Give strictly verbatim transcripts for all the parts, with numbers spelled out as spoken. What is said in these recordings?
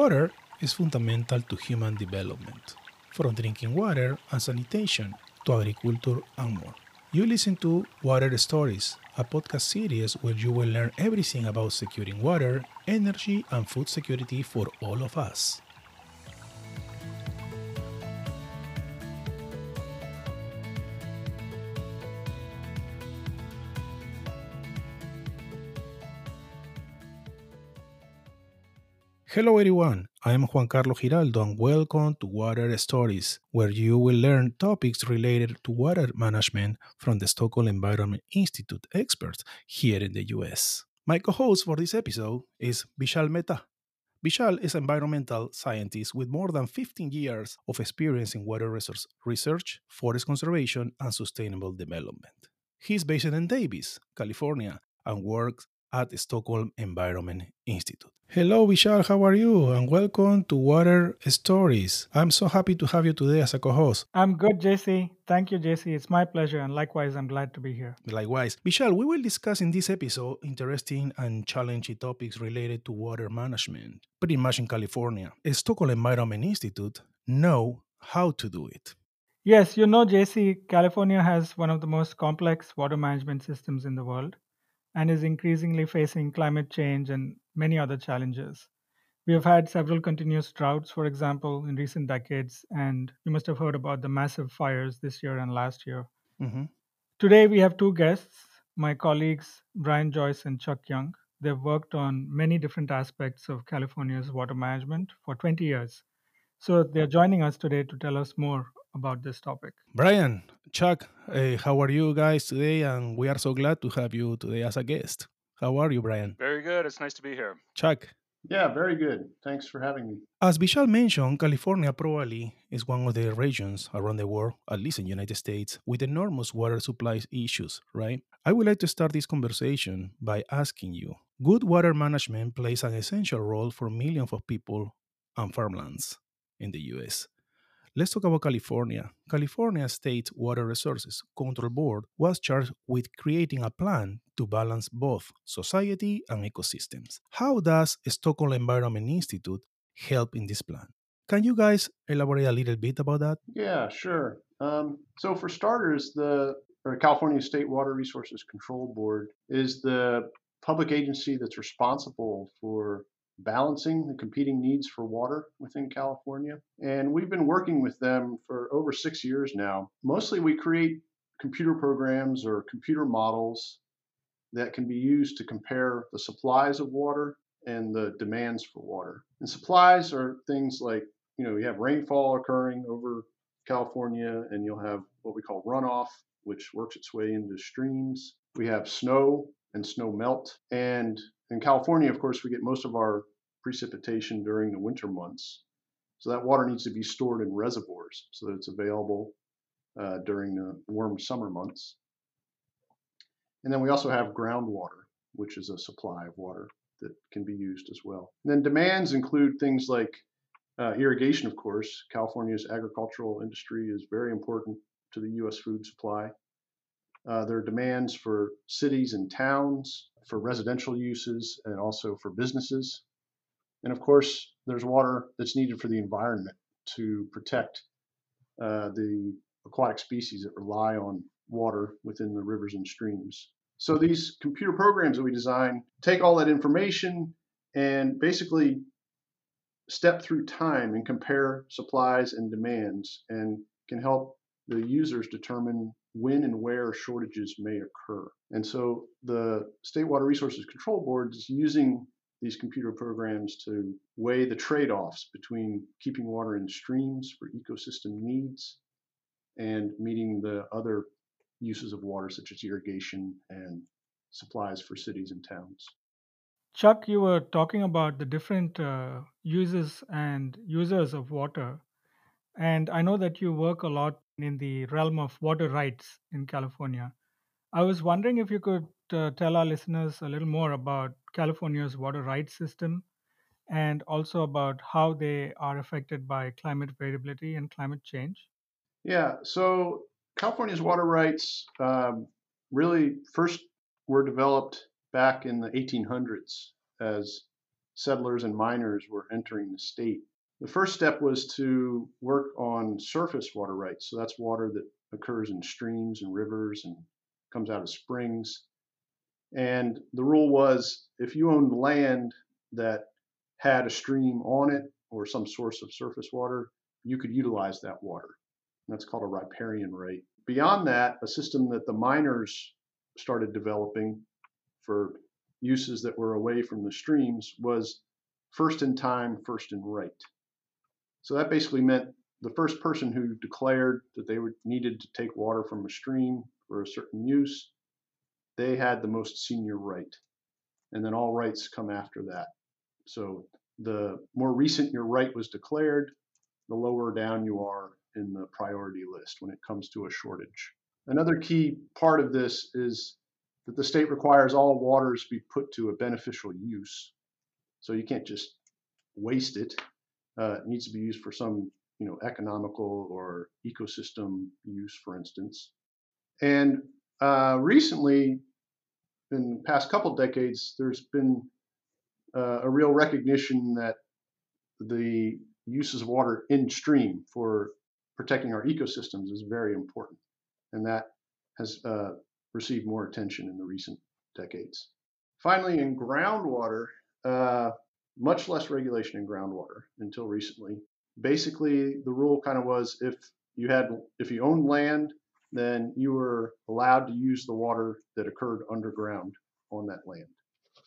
Water is fundamental to human development, from drinking water and sanitation to agriculture and more. You listen to Water Stories, a podcast series where you will learn everything about securing water, energy, and food security for all of us. Hello everyone, I am Juan Carlos Giraldo and welcome to Water Stories, where you will learn topics related to water management from the Stockholm Environment Institute experts here in the U S. My co-host for this episode is Vishal Mehta. Vishal is an environmental scientist with more than fifteen years of experience in water resource research, forest conservation, and sustainable development. He is based in Davis, California, and works at the Stockholm Environment Institute. Hello, Vishal, how are you? And welcome to Water Stories. I'm so happy to have you today as a co-host. I'm good, J C. Thank you, J C. It's my pleasure. And likewise, I'm glad to be here. Likewise. Vishal, we will discuss in this episode interesting and challenging topics related to water management, pretty much in California. The Stockholm Environment Institute know how to do it. Yes, you know, J C, California has one of the most complex water management systems in the world, and is increasingly facing climate change and many other challenges. We have had several continuous droughts, for example, in recent decades, and you must have heard about the massive fires this year and last year. Mm-hmm. Today, we have two guests, my colleagues, Brian Joyce and Chuck Young. They've worked on many different aspects of California's water management for twenty years. So they're joining us today to tell us more about this topic. Brian, Chuck, uh, how are you guys today? And we are so glad to have you today as a guest. How are you, Brian? Very good. It's nice to be here. Chuck? Yeah, very good. Thanks for having me. As Vishal mentioned, California probably is one of the regions around the world, at least in the United States, with enormous water supply issues, right? I would like to start this conversation by asking you, good water management plays an essential role for millions of people and farmlands in the U S. Let's talk about California. California State Water Resources Control Board was charged with creating a plan to balance both society and ecosystems. How does Stockholm Environment Institute help in this plan? Can you guys elaborate a little bit about that? Yeah, sure. Um, so for starters, the or California State Water Resources Control Board is the public agency that's responsible for balancing the competing needs for water within California. And we've been working with them for over six years now. Mostly we create computer programs or computer models that can be used to compare the supplies of water and the demands for water. And supplies are things like, you know, you have rainfall occurring over California and you'll have what we call runoff, which works its way into streams. We have snow and snow melt. And in California, of course, we get most of our precipitation during the winter months. So that water needs to be stored in reservoirs so that it's available uh, during the warm summer months. And then we also have groundwater, which is a supply of water that can be used as well. And then demands include things like uh, irrigation, of course. California's agricultural industry is very important to the U S food supply. Uh, there are demands for cities and towns, for residential uses, and also for businesses. And of course, there's water that's needed for the environment to protect uh, the aquatic species that rely on water within the rivers and streams. So these computer programs that we design take all that information and basically step through time and compare supplies and demands, and can help the users determine when and where shortages may occur. And so the State Water Resources Control Board is using these computer programs to weigh the trade-offs between keeping water in streams for ecosystem needs and meeting the other uses of water, such as irrigation and supplies for cities and towns. Chuck, you were talking about the different uh, uses and users of water. And I know that you work a lot in the realm of water rights in California. I was wondering if you could uh, tell our listeners a little more about California's water rights system and also about how they are affected by climate variability and climate change. Yeah, so California's water rights um, really first were developed back in the eighteen hundreds as settlers and miners were entering the state. The first step was to work on surface water rights. So that's water that occurs in streams and rivers and comes out of springs. And the rule was, if you owned land that had a stream on it or some source of surface water, you could utilize that water. And that's called a riparian right. Beyond that, a system that the miners started developing for uses that were away from the streams was first in time, first in right. So that basically meant the first person who declared that they were needed to take water from a stream for a certain use, they had the most senior right. And then all rights come after that. So the more recent your right was declared, the lower down you are in the priority list when it comes to a shortage. Another key part of this is that the state requires all waters be put to a beneficial use. So you can't just waste it. Uh, it needs to be used for some, you know, economical or ecosystem use, for instance. And uh, recently, in the past couple decades, there's been uh, a real recognition that the uses of water in stream for protecting our ecosystems is very important. And that has uh, received more attention in the recent decades. Finally, in groundwater, uh, much less regulation in groundwater until recently. Basically, the rule kind of was if you had, if you owned land, then you were allowed to use the water that occurred underground on that land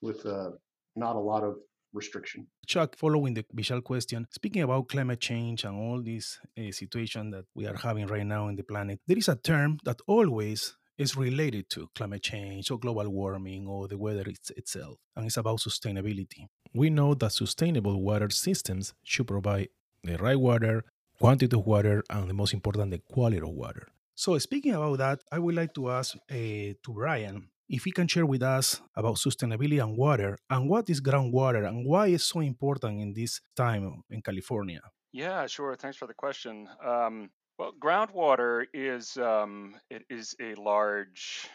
with uh, not a lot of restriction. Chuck, following the Vishal question, speaking about climate change and all this uh, situation that we are having right now in the planet, there is a term that always is related to climate change or global warming or the weather it's itself, and it's about sustainability. We know that sustainable water systems should provide the right water, quantity of water, and the most important, the quality of water. So speaking about that, I would like to ask uh, to Brian, if he can share with us about sustainability and water, and what is groundwater, and why it's so important in this time in California. Yeah, sure. Thanks for the question. Um, well, groundwater is um, it is a large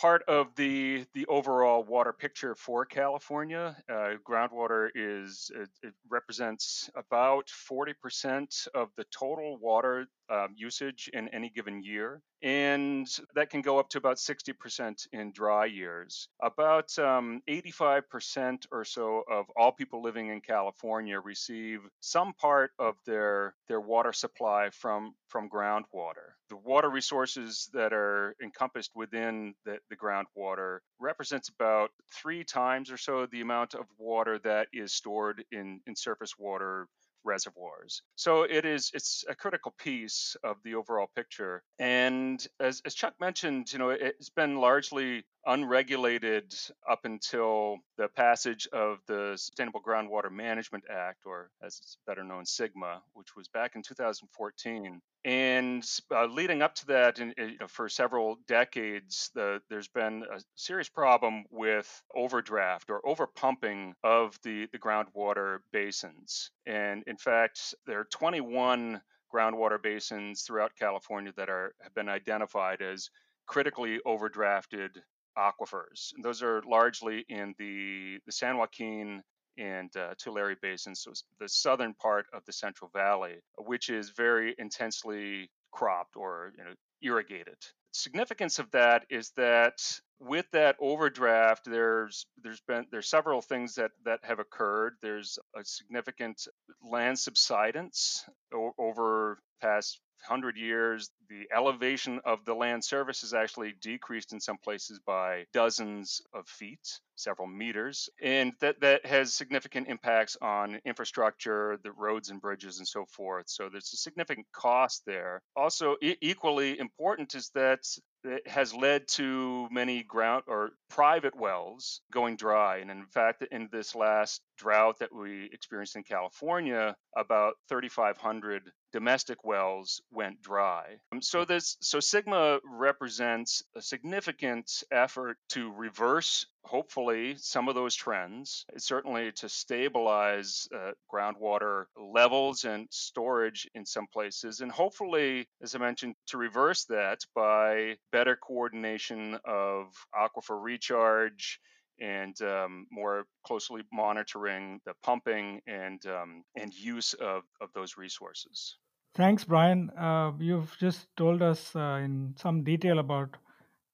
part of the the overall water picture for California. Uh, groundwater is it, it represents about forty percent of the total water um, usage in any given year, and that can go up to about sixty percent in dry years. About um, eighty-five percent or so of all people living in California receive some part of their their water supply from from groundwater. The water resources that are encompassed within the, the groundwater represents about three times or so the amount of water that is stored in, in surface water reservoirs. So it is it's a critical piece of the overall picture. And as, as Chuck mentioned, you know, it's been largely unregulated up until the passage of the Sustainable Groundwater Management Act, or as it's better known, SGMA, which was back in two thousand fourteen. And uh, leading up to that, in, in, you know, for several decades, the, there's been a serious problem with overdraft or overpumping of the, the groundwater basins. And in fact, there are twenty-one groundwater basins throughout California that are have been identified as critically overdrafted aquifers. And those are largely in the, the San Joaquin and uh, Tulare Basin, so the southern part of the Central Valley, which is very intensely cropped or, you know, irrigated. Significance of that is that with that overdraft, there's there's been there's several things that that have occurred. There's a significant land subsidence o- over past one hundred years. The elevation of the land surface has actually decreased in some places by dozens of feet, several meters, and that, that has significant impacts on infrastructure, the roads and bridges and so forth. So there's a significant cost there. Also, e- equally important is that it has led to many ground or private wells going dry. And in fact, in this last drought that we experienced in California, about thirty-five hundred domestic wells went dry. Um, so this, so SGMA represents a significant effort to reverse, hopefully, some of those trends. It's certainly to stabilize uh, groundwater levels and storage in some places. And hopefully, as I mentioned, to reverse that by better coordination of aquifer recharge and um, more closely monitoring the pumping and um, and use of, of those resources. Thanks, Brian. Uh, you've just told us uh, in some detail about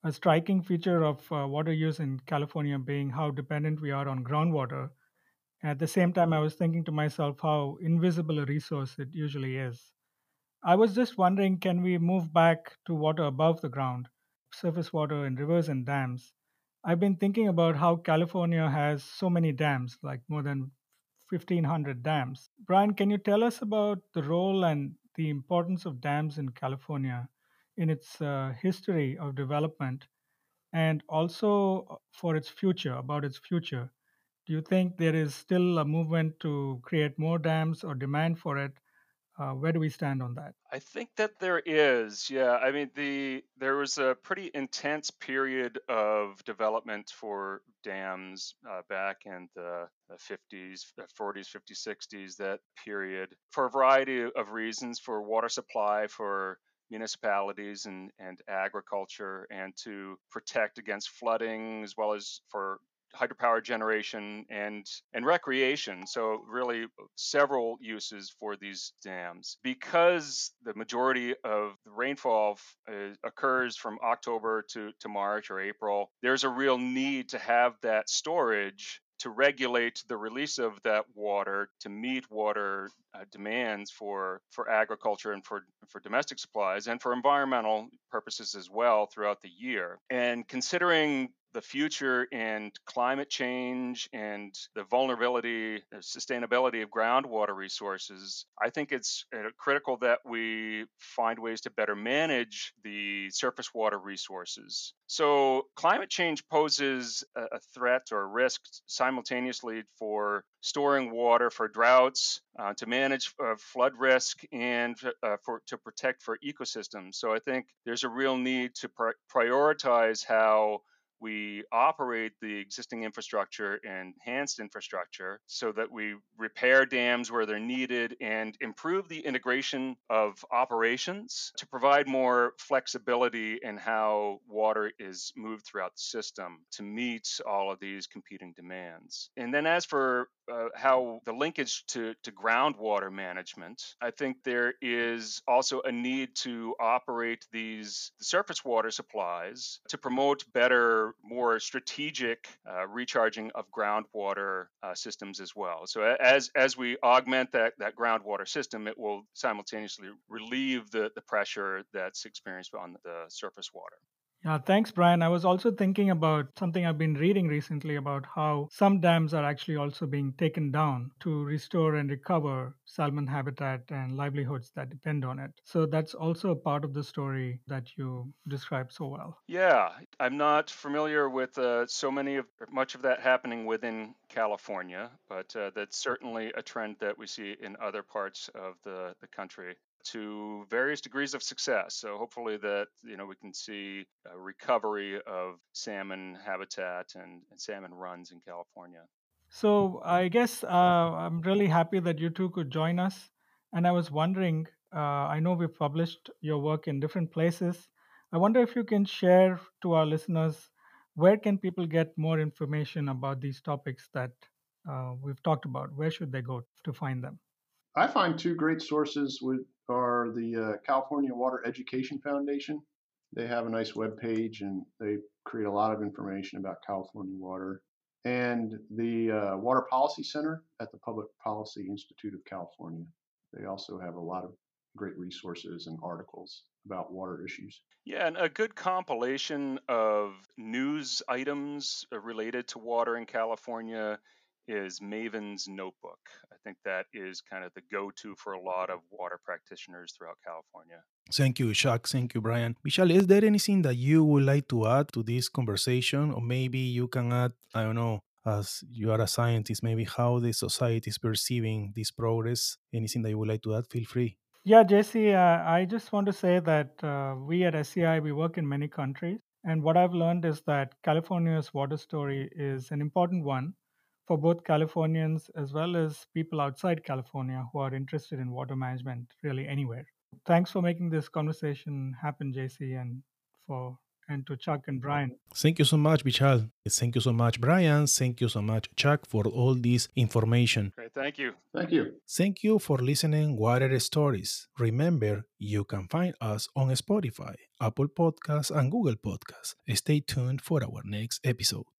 a striking feature of uh, water use in California being how dependent we are on groundwater. At the same time, I was thinking to myself how invisible a resource it usually is. I was just wondering, can we move back to water above the ground, surface water in rivers and dams? I've been thinking about how California has so many dams, like more than fifteen hundred dams. Brian, can you tell us about the role and the importance of dams in California in its uh, history of development and also for its future, about its future? Do you think there is still a movement to create more dams or demand for it? Uh, where do we stand on that? I think that there is, yeah. I mean, the there was a pretty intense period of development for dams uh, back in the fifties, forties, fifties, sixties, that period, for a variety of reasons, for water supply, for municipalities and, and agriculture, and to protect against flooding, as well as for hydropower generation and and recreation. So really several uses for these dams. Because the majority of the rainfall uh, occurs from October to, to March or April, there's a real need to have that storage to regulate the release of that water to meet water uh, demands for, for agriculture and for, for domestic supplies and for environmental purposes as well throughout the year. And considering the future and climate change and the vulnerability, the sustainability of groundwater resources, I think it's critical that we find ways to better manage the surface water resources. So climate change poses a threat or a risk simultaneously for storing water for droughts, uh, to manage uh, flood risk, and uh, for to protect for ecosystems. So I think there's a real need to pr- prioritize how we operate the existing infrastructure and enhanced infrastructure so that we repair dams where they're needed and improve the integration of operations to provide more flexibility in how water is moved throughout the system to meet all of these competing demands. And then as for uh, how the linkage to, to groundwater management, I think there is also a need to operate these surface water supplies to promote better, more strategic uh, recharging of groundwater uh, systems as well. So as as we augment that, that groundwater system, it will simultaneously relieve the, the pressure that's experienced on the surface water. Yeah, thanks, Brian. I was also thinking about something I've been reading recently about how some dams are actually also being taken down to restore and recover salmon habitat and livelihoods that depend on it. So that's also a part of the story that you described so well. Yeah, I'm not familiar with uh, so many of much of that happening within California, but uh, that's certainly a trend that we see in other parts of the, the country, to various degrees of success. So hopefully that, you know, we can see a recovery of salmon habitat and, and salmon runs in California. So I guess uh, I'm really happy that you two could join us. And I was wondering, uh, I know we've published your work in different places. I wonder if you can share to our listeners, where can people get more information about these topics that uh, we've talked about? Where should they go to find them? I find two great sources with are the uh, California Water Education Foundation. They have a nice webpage and they create a lot of information about California water. And the uh, Water Policy Center at the Public Policy Institute of California. They also have a lot of great resources and articles about water issues. Yeah, and a good compilation of news items related to water in California is Maven's Notebook. I think that is kind of the go-to for a lot of water practitioners throughout California. Thank you, Chuck. Thank you, Brian. Vishal, is there anything that you would like to add to this conversation? Or maybe you can add, I don't know, as you are a scientist, maybe how the society is perceiving this progress. Anything that you would like to add, feel free. Yeah, J C, uh, I just want to say that uh, we at S E I, we work in many countries. And what I've learned is that California's water story is an important one for both Californians as well as people outside California who are interested in water management really anywhere. Thanks for making this conversation happen, J C, and for and to Chuck and Brian. Thank you so much, Vishal. Thank you so much, Brian. Thank you so much, Chuck, for all this information. Great, thank you. Thank you. Thank you for listening Water Stories. Remember, you can find us on Spotify, Apple Podcasts, and Google Podcasts. Stay tuned for our next episode.